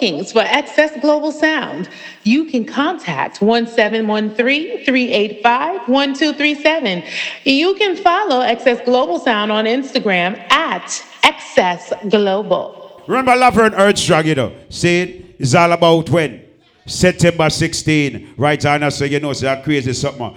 bookings for Excess Global Sound, you can contact 1713-385-1237. You can follow Excess Global Sound on Instagram at Excess Global. Remember Laverne Earthstrong, you know, see, it's all about when? September 16, right on, so you know, so that crazy something.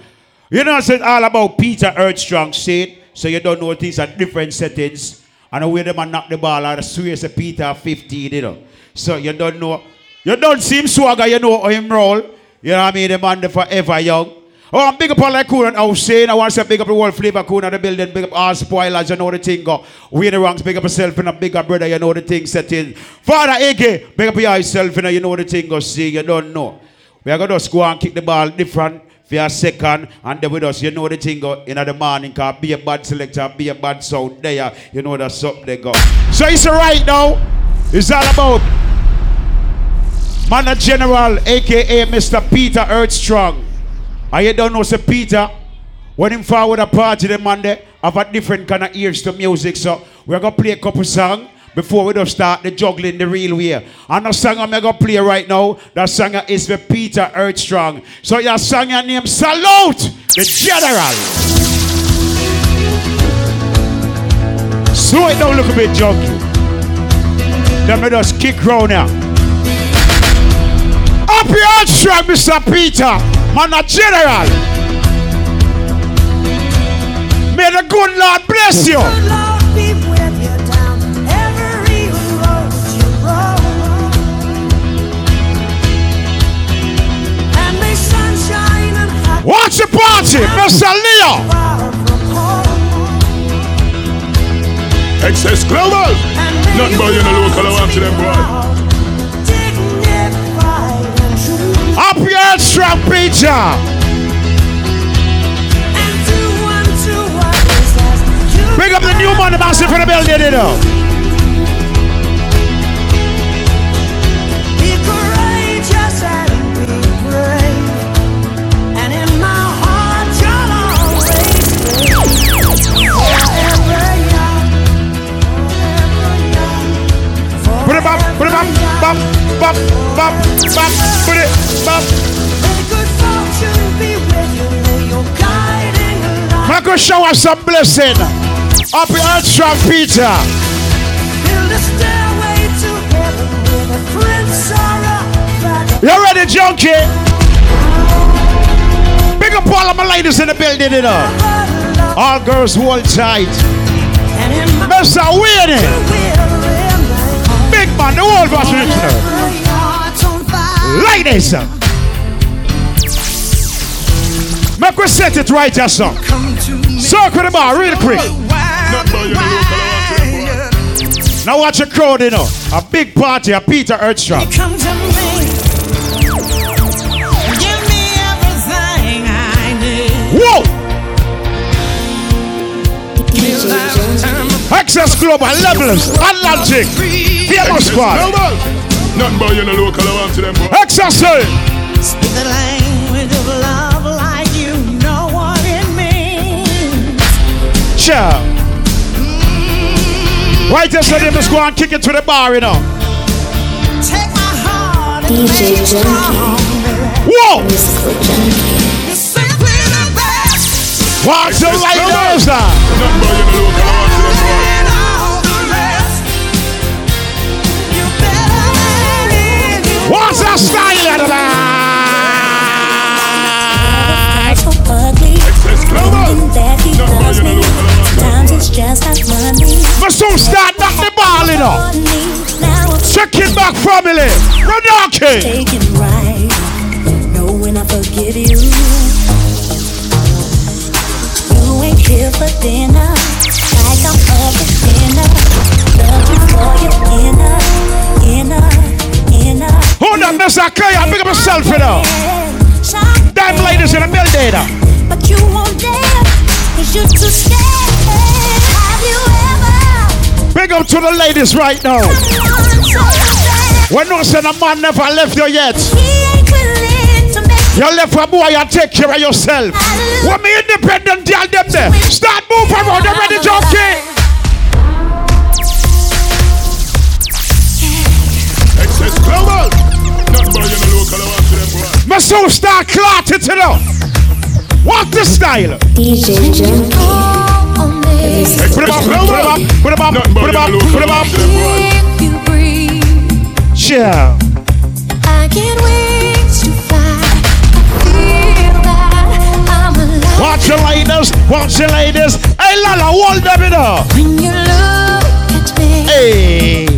You know, it's all about Peter Earthstrong, see, so you don't know things are different settings. And where them a knock the ball out of serious Peter 15, you know. So you don't know. You don't see him swagger, you know, or him roll. You know what I mean? The man forever young. Oh, I'm big up all that cool and house saying. I want to say big up the world flavor cool in the building. Big up all spoilers, you know the thing. Go. We in the ranks, big up yourself and a bigger brother, you know the thing setting. Father Ege, big up yourself and you know the thing. Go see, you don't know. We are going to just go and kick the ball different. For a second, and then with us, you know the thing in the morning, because be a bad selector, be a bad sound there, you know that's up they go. So it's right now, it's all about Man A General, aka Mr. Peter Earthstrong. And you don't know, Sir Peter, when him forward a party, the man there have a different kind of ears to music, so we're going to play a couple songs before we do start the juggling the real way. And the song I'm going to play right now, that song is for Peter Earthstrong. So your song your name, Salute the General. Slow it down a little bit, junkie. Let me just kick round now. Up your Earthstrong, Mr. Peter, Man A General. May the good Lord bless you. Good Lord be with you. Watch the party, Mr. Leo. Excess Global. Nothing but you in the local, I want to them, boy. Up your Earthstrong, Peter. Bring up the new money master for the building, you know. Put it bop, bop, bop, bop, bop, put it bop. May good fortune be with you, may your guiding light. Make us show us some blessing. Up your Earthstrong, Peter. Build a stairway to heaven with a prince or a you ready, junkie? Big up all of my ladies in the building, you know. All girls hold tight. Mr. Weenie. Man, the world was ladies, make us set it right here, song. Circle the bar real quick. Now watch the crowd, you know. A big party, a Peter Earthstrong. Whoa! Access Global, Levels, Atlantic, Famous Squad. Nothing but you in the local, I want to them. Access it. Speak the language of love like you know what it means. Ciao. Right there, so they just go and kick it to the bar, you know. Take my heart and DJ make it strong. Whoa! What's the right there, sir? Nothing but you in the local, I want to them. What's the style of the night? So ugly. Sometimes it's just like money. But soon start knock the ball in up. Check it back, family. No knocking. Take it right. No, when I forgive you. You ain't here for dinner. Like I'm up for dinner. Love you for your inner, inner. Hold up, Miss Akaya, pick up yourself, you know. Damn ladies in the building. But you won't dare, cause you're too scared. Have you ever? Big up to the ladies right now. When no son of man never left you yet. You left a boy, you take care of yourself. Women independent, tell them there. Start moving around, they're ready to okay. Excess Global. Make us all start clotted to know. Walk the style. DJ Junkie. Put it up. If you breathe. Yeah. I can't wait to find. Feel that I'm alive. Watch the ladies. Hey, Lala, hold up it up. When you look at me. Hey.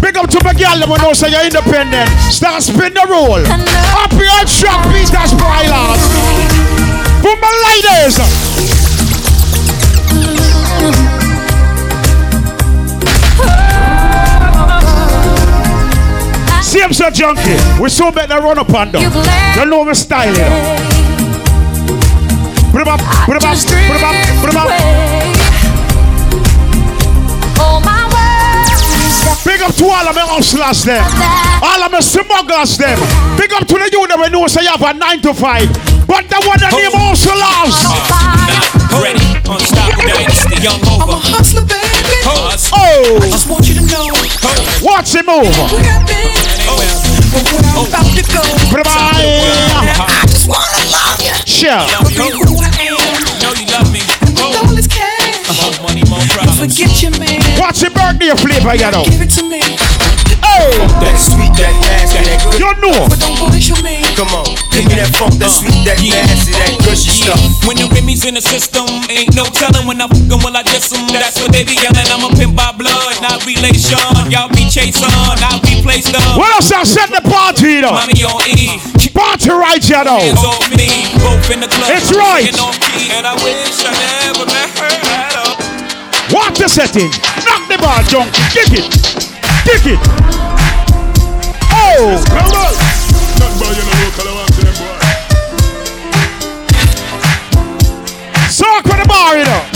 Big up to my girl, let me know so you're independent. Start spin the roll. Up your trap, beat that's my last. For my ladies. See, I'm so junkie. We're so better run up on them. Don't know we're styling. Put them up. Big up to all of my hustlers them. All of my smugglers them. Big up to the youth that we know say you have a 9 to 5. But the one that name hustlers. Ready, unstoppable, the young over. I'm a hustler, baby. Oh. I just want you to know. Watch him over. I'm about to go. I just want to love you. Sure. You know who I am. Know you love me. All this cash. Money, more problems. Forget your man. What's your birthday flavor, you know? Give it to me. Hey! That sweet, that nasty, that good. You know. But don't bullish your man. Come on, give me that funk, that sweet, that nasty, that gushy stuff. When the Remy's in the system, ain't no telling when I'm f***ing will I diss them. That's what they be yelling. I'm a pimp by blood, not relation. Y'all be chasing, I'll be placed on. What else I said the party, though? Money on E. Party right, you know. Hands off me, both in the club. It's right. And I wish I never met her. Watch the setting. Knock the bar, junk. Kick it. Oh! Sock for the bar, you know.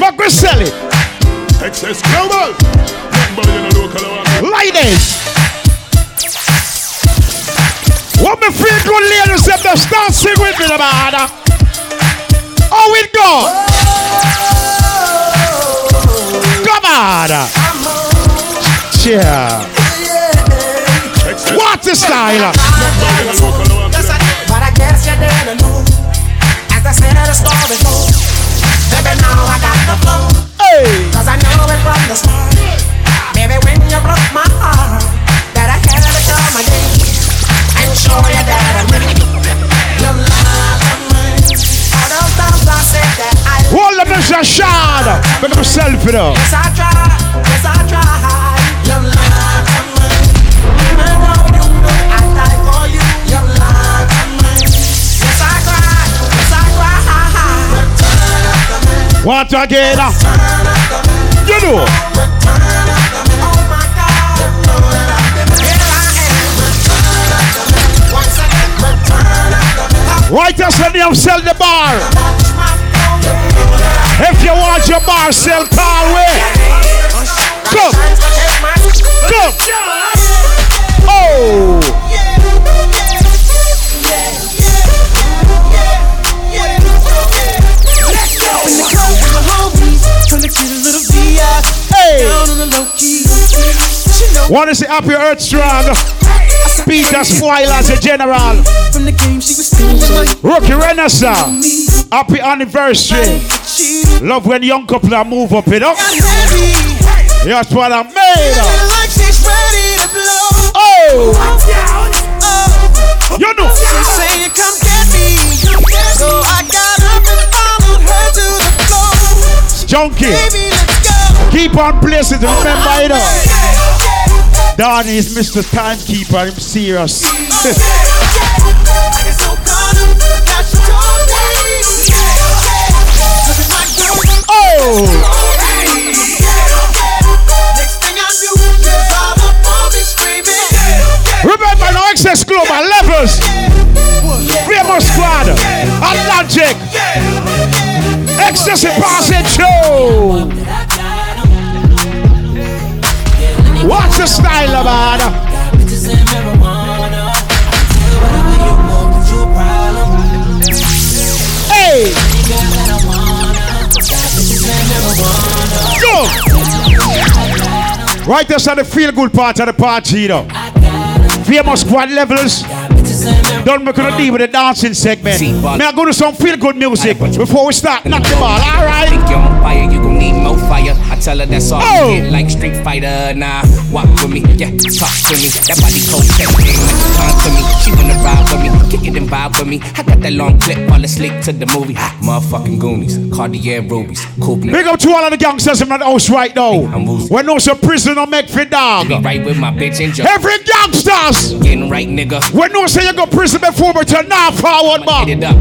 Mark will sell it. Excess Global. Ladies. What my friend will lead us up the start singing with me, the bar. Oh, it go. Yeah. What's the style? But I guess you didn't know. As I said, the story goes. Baby, now I got the flow. Cause I know it from the start. Baby, when you broke my heart, that I can't ever tell my name. And show you that I'm ready. Your love of mine. All those times I said that I. All of us are shard. Make up self it up. Yes, I try. Your love and mine. Even though you know I die for you. Your love and mine. Yes, I cry. Return of the man. What again? Return of the man. You know. Return of the man. Oh my God. You know that I've been here I am. Return of the man. Once again. Return of the man. Right us when you sell the bar. If you want your bar, sell car away. Come. Oh. Let's go. When the cold from the homies, trying to get a little VI. Hey. Down on the low key. What is it? Peter Earthstrong. Peter Spoilers, a general. From the game she was stealing. Rookie Renaissance. Happy anniversary. Love when young couple are move up, you know. That's what I made up. Oh! You know. Junkie. Keep on placing, remember it up. Donnie is Mr. Timekeeper, I'm serious. Remember no Excess Global levels. Famous squad. And logic. Excess Passage Show. What's the style of that? Hey. Go! Right, that's the feel good part of the party, you know. Famous squad levels. Don't make gonna deal with the dancing segment. May I go to some feel good music before we start? Knock the ball, alright? Think you're on fire, you gon' need more fire. I tell her that's all you get, like Street Fighter. Nah, walk with me, yeah, talk to me. That body cold, that thing, come to me. She wanna ride with me, kick it and vibe with me. I got that long clip, all the slick to the movie. Motherfucking Goonies, Cartier Rubies, Coop. Big up to all of the gangsters in that house right now. When no prison or make for dog. Be right with my bitch and jump. Every gangsters. Getting right, nigga. When no say you go prison before, but you're not forward, man. Can I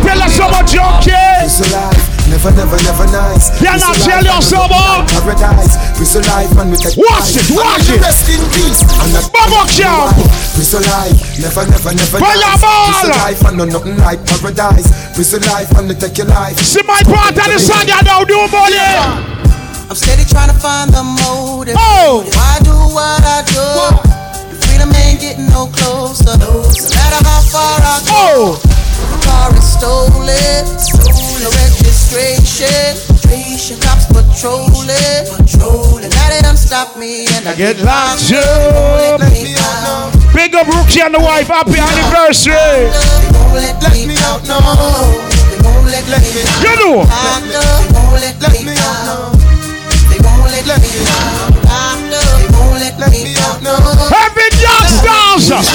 tell us about junkies? Never nice. Can I tell you someone? Paradise, peace alive, man. Watch it. Rest in peace. Bubble jump. Peace alive, never. Fire ball. Peace alive, man. No nothing like paradise. Peace alive, man. To take your life. See my part of the song, you don't do more. I'm steady trying to find the motive. Oh. Why do what I do? The freedom ain't getting no closer. No matter how far I go. Oh. The car is stolen. Registration. Cops patrolling. Now they done stop me and I get locked up. Big up Rookie and the wife. Happy anniversary. They won't let me out, no. They won't let me out. You know. They won't let me out. They won't let me out. They won't let me out, no. Happy Youngsters.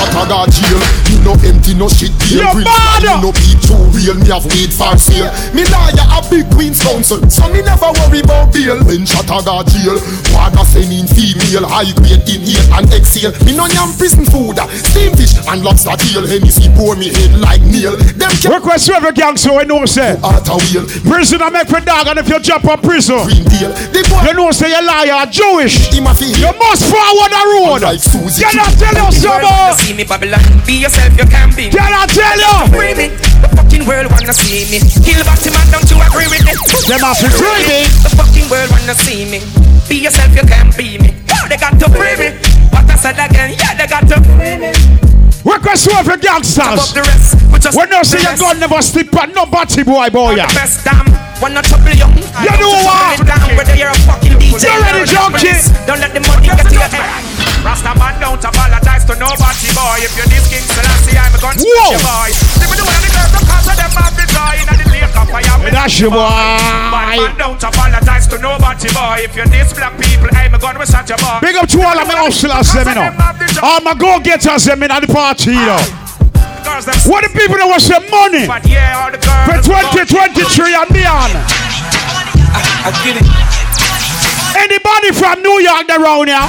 No empty, no shit deal. Real man, no be too real. Me have weed for sale. Me liar a big Queen's counsel, so me never worry about bail. When Shataga jail, water send in female. High grade inhale and exhale. Me no yam prison food, steam fish and lobster tail. Hennessy pour me head like nail. Them request to every gangster I know say. Prison I make for dog, and if you jump on prison, green deal. You know say you liar, Jewish. You must forward the road. Can I tell you something? See me Babylon, be yourself. You can be. Can I tell you? The fucking world wanna see me. Kill Batman, don't you agree with me? They must agree me. The fucking world wanna see me. Be yourself, you can be me. They got to free me. What I said again, yeah, they got to free me. Request for the gangsters. When you see your gun, never sleep on no batty boy. You know what? You're a fucking DJ. You're ready, junkie. Don't let the money get to your head. Rasta man don't apologize to nobody, boy. If you're this King Selassie, I'm going to shoot you, boy. If you do any girl, because of them have been dying and the lake of fire. That's your boy. Man don't apologize to nobody, boy. If you're this black people, I'm going to shoot you, boy. Big up to all of my hustlers, them, you know. All my go-getters, them, in at the party, you know. What the people that want some money? For 2023 and beyond. I get it. Anybody from New York that round here?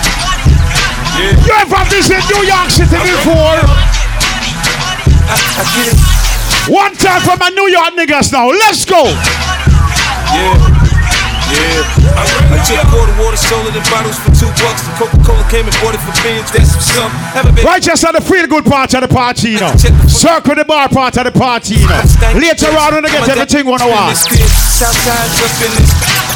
Yeah. You ever visit New York City before? I get it. One time for my New York niggas now. Let's go. Yeah. I check water, sold it in bottles for $2. The Coca-Cola came and bought it for beans. That's some. Right just on the feel good part of the party, you know. Circle the bar part of the party, you know. Later on when I get everything on a while.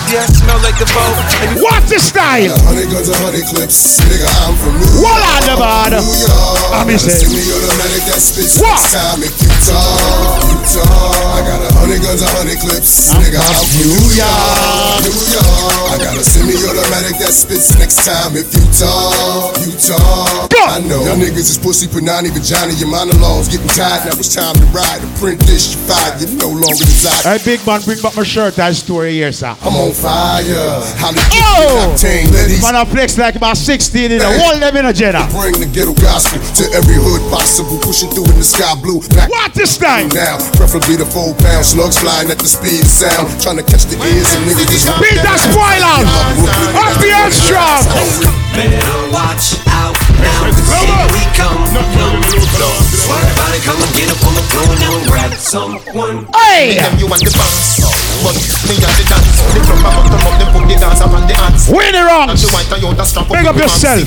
Yeah, I smell like the boat. What's the style? Honey guns and honey clips. Nigga, I'm from New York. What on the bottom? I'm in there. What? I got a honey guns and honey clips. Nigga, I'm from New York. I got a semi-automatic that spits next time if you talk. I know. Y'all niggas is pussy, Panani, vagina. Your monologues getting tired. Now it's time to ride. Print this, you fired. You no longer desire. Hey, big man, bring back my shirt. That story here, sir. I'm on fire. How man, I flex like about 16 in a whole them in a Jedi. Bring the ghetto gospel to every hood possible. Pushing through in the sky blue. What this thing? Now, preferably the 4 pound slugs flying at the speed sound. Trying to catch the ears and niggas just beat that spoiler. Up the Earthstrong. Better watch out now. Here we come. Everybody come and get up on the floor now and grab someone. Hey! You want the box? Win the wrongs. Big up yourself.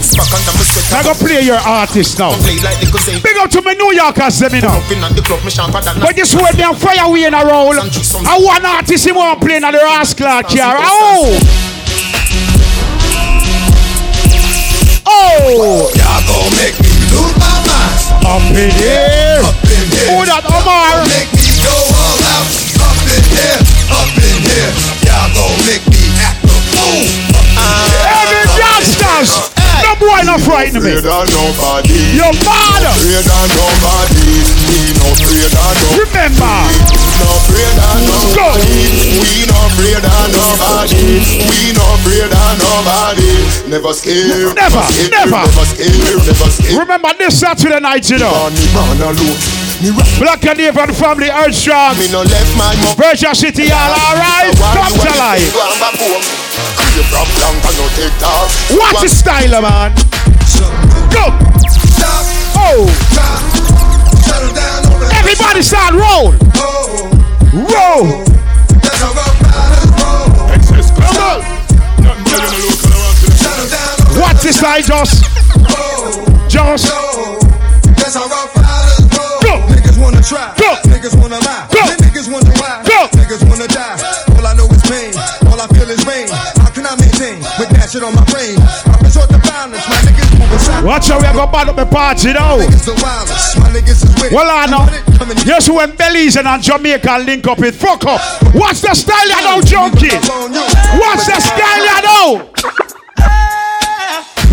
I'm going to play your artist now. Big up to my New Yorkers, them, you know. But this way, they fire away in a roll. I want artist, he won't play another ass clock here. Oh! Y'all gonna make me lose my mind. Up in here. Oh, that Omar. Make me go all out. Up in here. Y'all gonna make me act the fool. Every gangsters. No boy, no front. frightening me. Your father. Remember. Go. We no afraid of nobody. We no afraid of nobody. Never scared. Never scared. Remember this Saturday night, you know. Black and David family Earthstrong. Virgin City, y'all alright? Come to life. What a style, man! Go! Oh! Everybody start roll! Roll! What a style, Joss! Joss! Go! Niggas wanna try! Go! Niggas wanna lie! Go! Niggas wanna lie! Go! Niggas wanna die! All I know is pain! All I feel is rain! With that shit on my brain, I resort to violence. My niggas moving side. Watch out, we are gonna bad up the party, though. My niggas is with. Well, I know. Yes, when Belize and Jamaica link up with fuck up. What's the style you know, junkie? What's the style you know?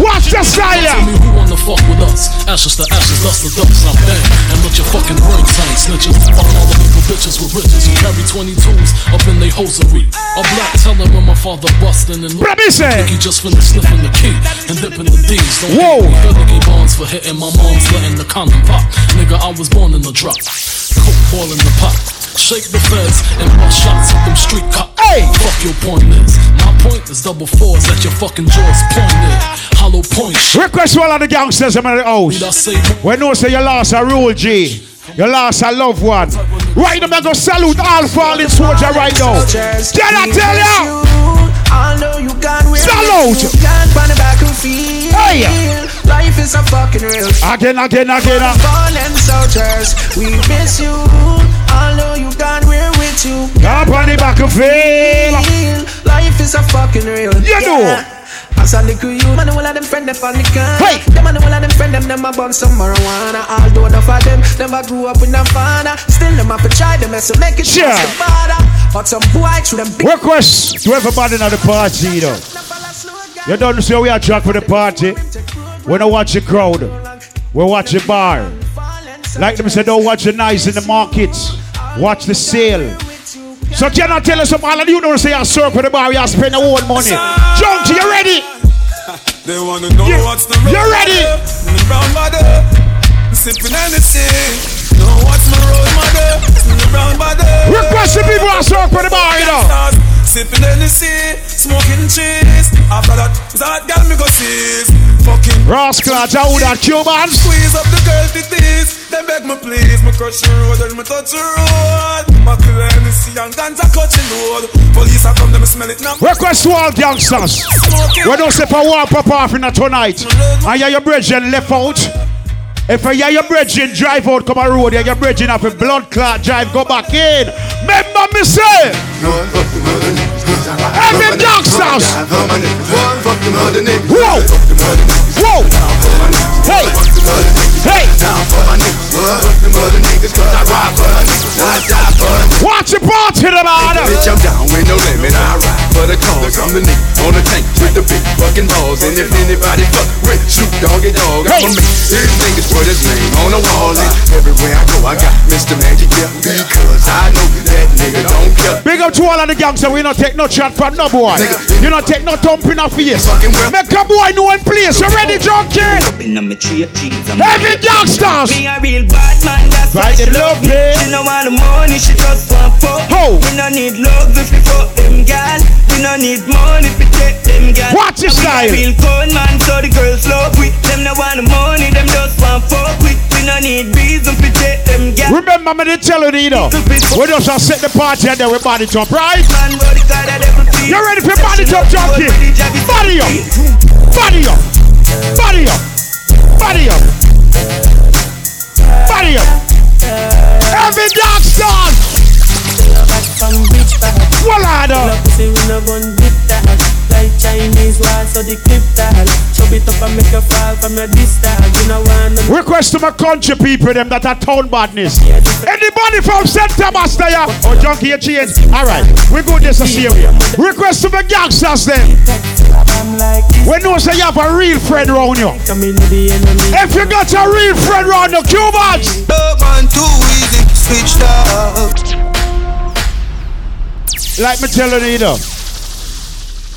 What's the style? Fuck with us, ashes to dust, I'm dead, and let your fucking brain sign snitches, fuck all the people bitches with riches, who carry 22s up in they hosiery, I'm black telling when my father bustin' and look, he just finished sniffing the key, and dipping the D's, don't give me felony bonds for hitting my mom's, letting the condom pop, nigga I was born in the drop, coke ball in the pot, shake the feds, and bust shots at them street cops, hey. Fuck your point is, my point is double fours at your fucking jaws pointed. Request all of the gangsters in the house. We know say you lost a rule, G. You lost a loved one. Right now, I'm going to salute all fallen soldiers right now. Can I tell you? Salute! Hey! Life is a fucking real. Again. Fallen soldiers, we miss you. I know you gone, we're with you. Up on the battlefield. Life is a fucking real. You know. I saw the crew, man, all of them friend, them family can. Hey! Them and all of them friend, them, them a bun some marijuana. Although enough of them, them a grew up with them father. Still, them a try them as to make it sure. The father. But some boy through them big. Request to everybody at the party, though. You don't see we are drunk for the party. We don't watch the crowd. We watch the bar. Like them said, don't watch the nice in the market. Watch the sale. So can I tell us some all of you know say I circle the bar, we are spending our own money. Junkie, you ready? They wanna know what's the road. You ready? The brown mother, sipping anything. Know what's my road mother, the brown mother. Request the people I circle the bar, you know. Sipping anything, smoking cheese. After that got me go sees. Fucking rascal, I would have Cubans. Squeeze up the girl to this. Then beg me please, me crush the road and me touch the road. Police are come, them smell it now. Request to all youngsters. We don't say for war pop off in tonight. And your brethren left out. If you your brethren drive out, come on road. You your brethren have a blood clot drive, go back in. Remember me say. Every youngsters. Whoa. Hey. Hey! Watch your party, the man! Bitch, I'm down with no limit. I ride for the cause. I'm the nick on the tank with the big fucking balls. And if anybody fuck with shoot doggy dog, I'ma make these niggas put his name on the wall. And everywhere I go, I got Mr. Magic here because I know that nigga don't care. Big up to all of the gangs so we don't take no chat from no boy. You don't take no thumping off your face. Make a boy know one place. You ready, junkie? Every youngsters. Be a real bad man, that's right, she love me. She don't want the money, she just want fuck. We don't need love if we fuck them girl. We don't need money if we take them girl. Watch this guy. We feel fun man, so the girls love we. Them don't want the money, them just want fuck we. We don't need reason if we take them girl. Remember me to tell you the know. We just have set the party and then we body top, right? Man, body God, you ready for body top, junkie? Body up, body up, body up, body up. Body up. Every dog star. Walada. Like Chinese wall, so the clip tag. Chop it up and make a fall from your distance. You know one. Request to my country people them that are town badness. Anybody from Centre Master ya or Junkie change? Alright, we go this a serious. Request to my gangsters them. We know say you have a real friend round you. If you got a real friend round you, Cubans! Like me telling you, though,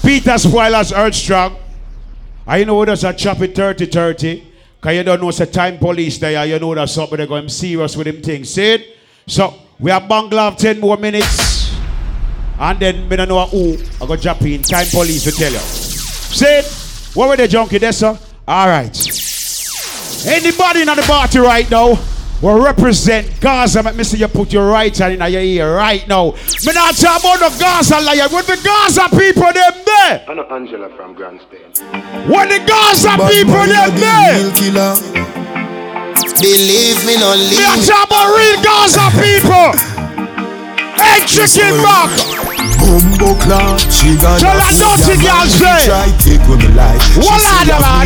Peter Spoilers Earthstrong. I know there's a choppy 30-30. Because you don't know it's a time police there. You know that something they're going serious with them things. See it? So, we have bungle of 10 more minutes. And then, we don't know who. I'm going to jump in. Time police will tell you. See it? What were they junkie there, sir? Alright. Anybody in the party right now will represent Gaza. Make me see you put your right hand in your ear right now. Me not talk about the Gaza liar. With the Gaza people, them there. I know Angela from Grandstand. When the Gaza but people, them there. Believe me, no leave me. Me talk about real Gaza people. Hey, chicken back. Bumbo clown, she gonna say, try take with me life. What I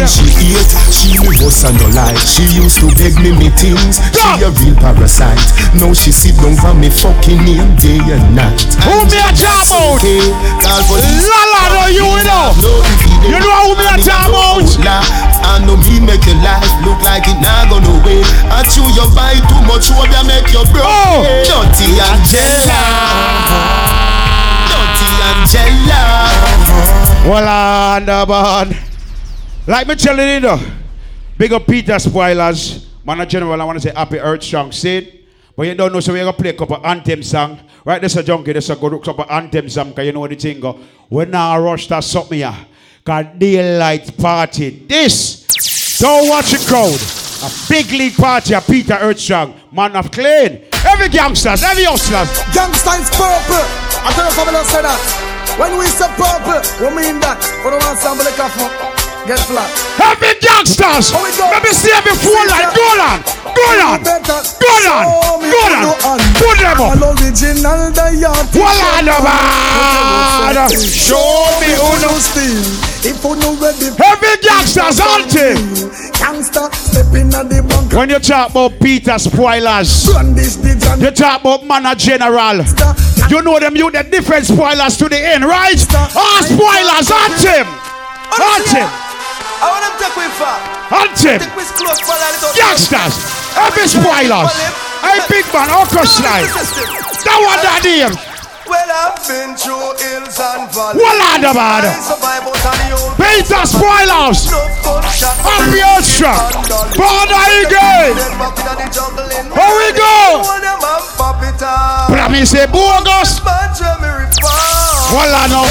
she eat, she was on the life. She used to beg me meetings. She a real parasite. Now she sit down for me fucking him day and night. Who me a jam out? Lala, no you know. You know who me a jam out? I know me make your life look like it not gonna wait. I chew your buy too much, what I make your bro. Oh. Dirty Angela. Well, on the band. Like me telling you though, big up Peter Spoilers, Man A General. I want to say happy Earthstrong, see it? But you don't know, so we're going to play a couple anthem song. Right, this a junkie, this a good couple anthem song, because you know the thing go. We're not rushed to something here, because daylight party. This, don't watch the crowd. A big league party of Peter Earthstrong, man of clean. Every gangsters, every hustlers. Gangsters purple. I tell you something else say that. When we say purple, we mean that. For the one sample the coffee, get flat. Every gangsters, let me see every fool like Go on. Put them up. Original Diana. Show me who knows steam. If you know where the every gangsters on team. Gangster stepping at the bunker. When you talk about Peter Spoilers, you talk about Man A General. You know them, you the different spoilers to the end, right? All spoilers, hunt him! Hunt him! I want them to take with far. Hunt him! Gangsters! Every spoilers! Hey, big man, Orcus Life! That one that name! Well, I've been through hills and valleys. Well, I don't matter. Peter Spoilers! Happy Earthstrong! Border Eagle! Here we go! Brahmi say bogus. Well I know.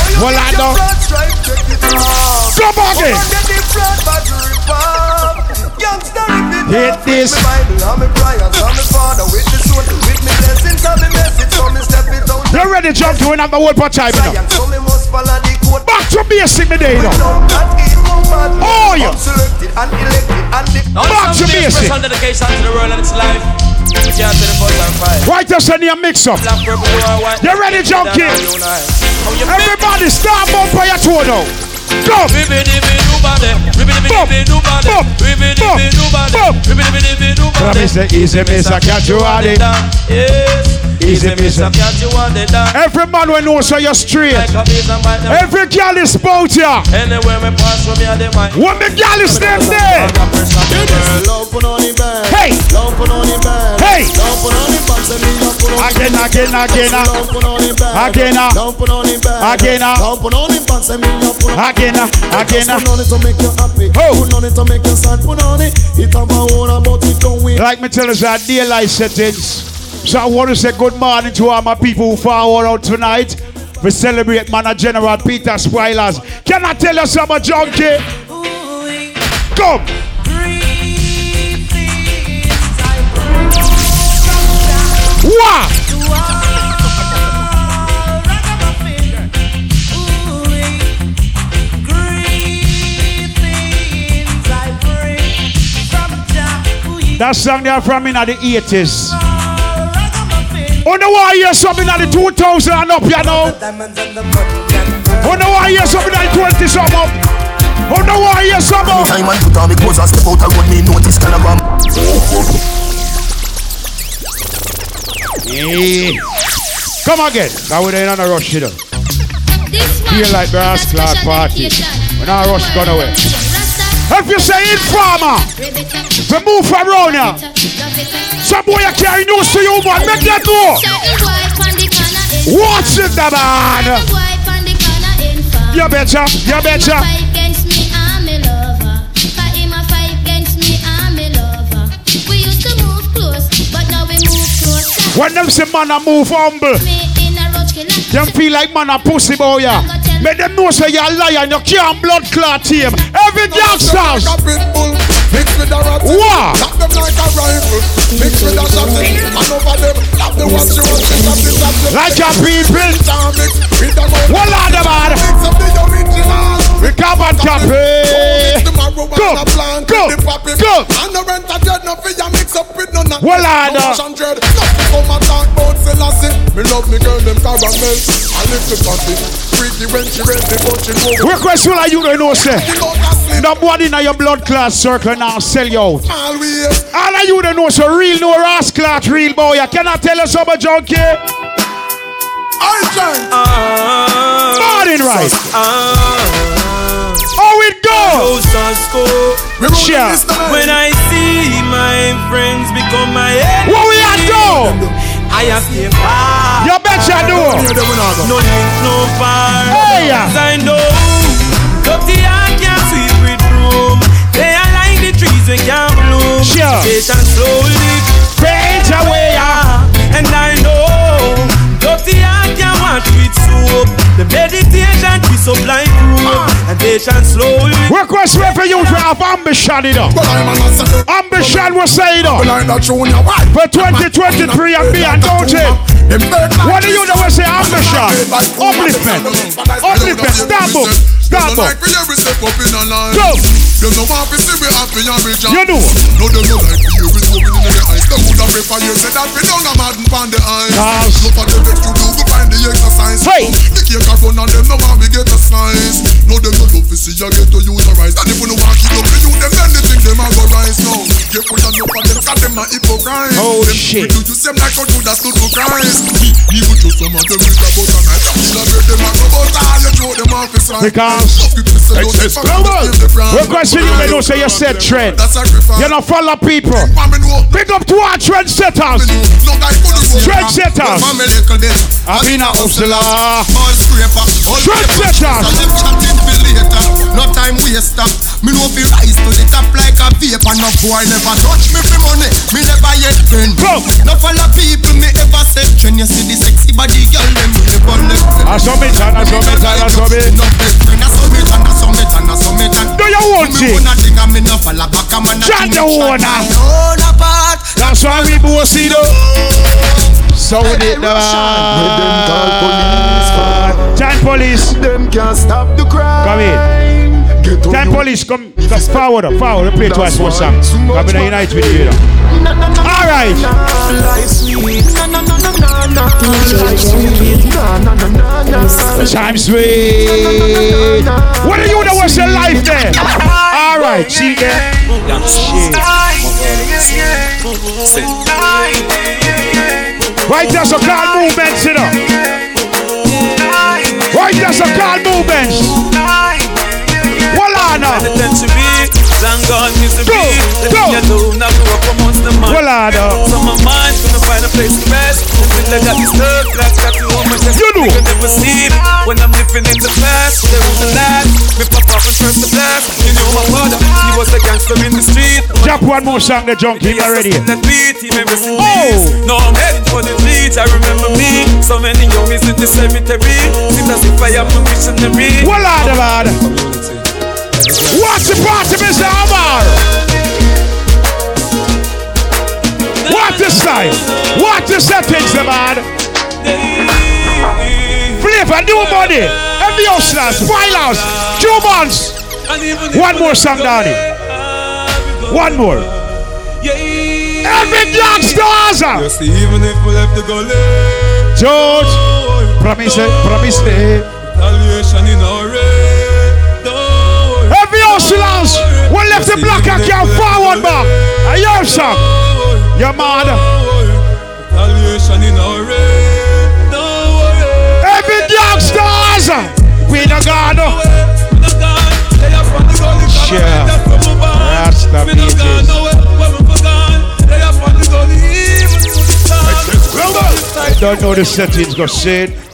Come again. Hit this. They're ready to jump to another world for time now. Back to basic today now. Oh, yeah. Back to basic. Right us in your mix-up. You ready, junkie? Everybody start bump by your toe now. Go! Bump! Promise the easy miss I catch you on it. Easy miss I catch you on it. Every man we know so you're straight. Every girl is about you. What the girl is named there? Hey! Hey! Again. Oh! Like me tell us our daylight settings. So I want to say good morning to all my people who far out tonight. We celebrate Man A General Peter Spoilers. Can I tell you something, junkie? Come! What? That song they are from in the 80s. Wonder why you hear something in the 2000 and up, you know. Wonder why you hear something in the 20s and up. Wonder why you hear something. Time and put on me clothes and step out and me notice kind of ram. Come again. Now we ain't on a rush, you know. Daylight brass clock party. We're not rushing, gone away. If you say informer, remove from around here. Some boy you carry news to you, man. Make that know. What's in the man? You better. When them say man a move humble, them feel like man a pussy boy, yeah. Make them know say you're a liar and you can't blood clot him. Every dog sounds. Wow. Like your people. Well on the man. We come and copy. Go. Well on the. Request who are you don't know, sir. Nobody in your blood class circle now sell you out. All of you don't know, sir. Real no ass class, real boy. You cannot tell us about junkie. Morning, right? Oh, it goes. Share. When I see my friends become my enemy. What we are doing? I am staying far. You betcha do. No link, no far. Hey, yeah. I know. Up the yard can sweep with room. They are like the trees we can bloom. Sure. Faith and slowly fade away. And I know. Up the yard can wash with soap. The meditation is so blind room. And they shall slowly. Request way for you to have ambition, you know. Ambition will say, you know. For 2023 and beyond, don't it? What do you know when say ambition? Upliftment. Starbucks. Go. You know. Hey. Oh shit. Because Excess Global. We're questioning you, they don't say you said trend. You don't follow people. Pick up to our trend setters. Trend setters. I've been a hustler. No time waster. Me no fi rise to the top like a paper. No boy never touch me for money. Me never yet friend. No follow people me ever said. When you see the sexy body girl, them live on them. I saw me. I saw me. Do you want it? Change your owner. That's why we both see though. So did Time police. Them can't stop the crime. Come in. Time police, come. Forward up. Play twice for some. I'm gonna unite with you. All right. Time sweet. What are you doing? What's your life there? All right. See there. Right there, so card movements, you know. Right, that's a card movement. Wallada. Wallada. You do. When I'm living in the past, there was a lad. My papa was first the best. You knew my father. He was a gangster in the street. Drop one more song, the junkie already. Oh. No, I'm heading for the beach. I remember me. So many youngies in the cemetery. Seems as if I am a missionary. Wallada, lad. What's the party, Mr. Amar? What the style? What the settings, the man? Flavor, new money, every house now, spoilers, 2 months. One more song, Daddy. One more. Every dog stars. Just even if we have to go late. George, promise. Every house now, we left the block and came forward back. And your song, your mother. Stars, we don't got no. don't know the settings, go say it.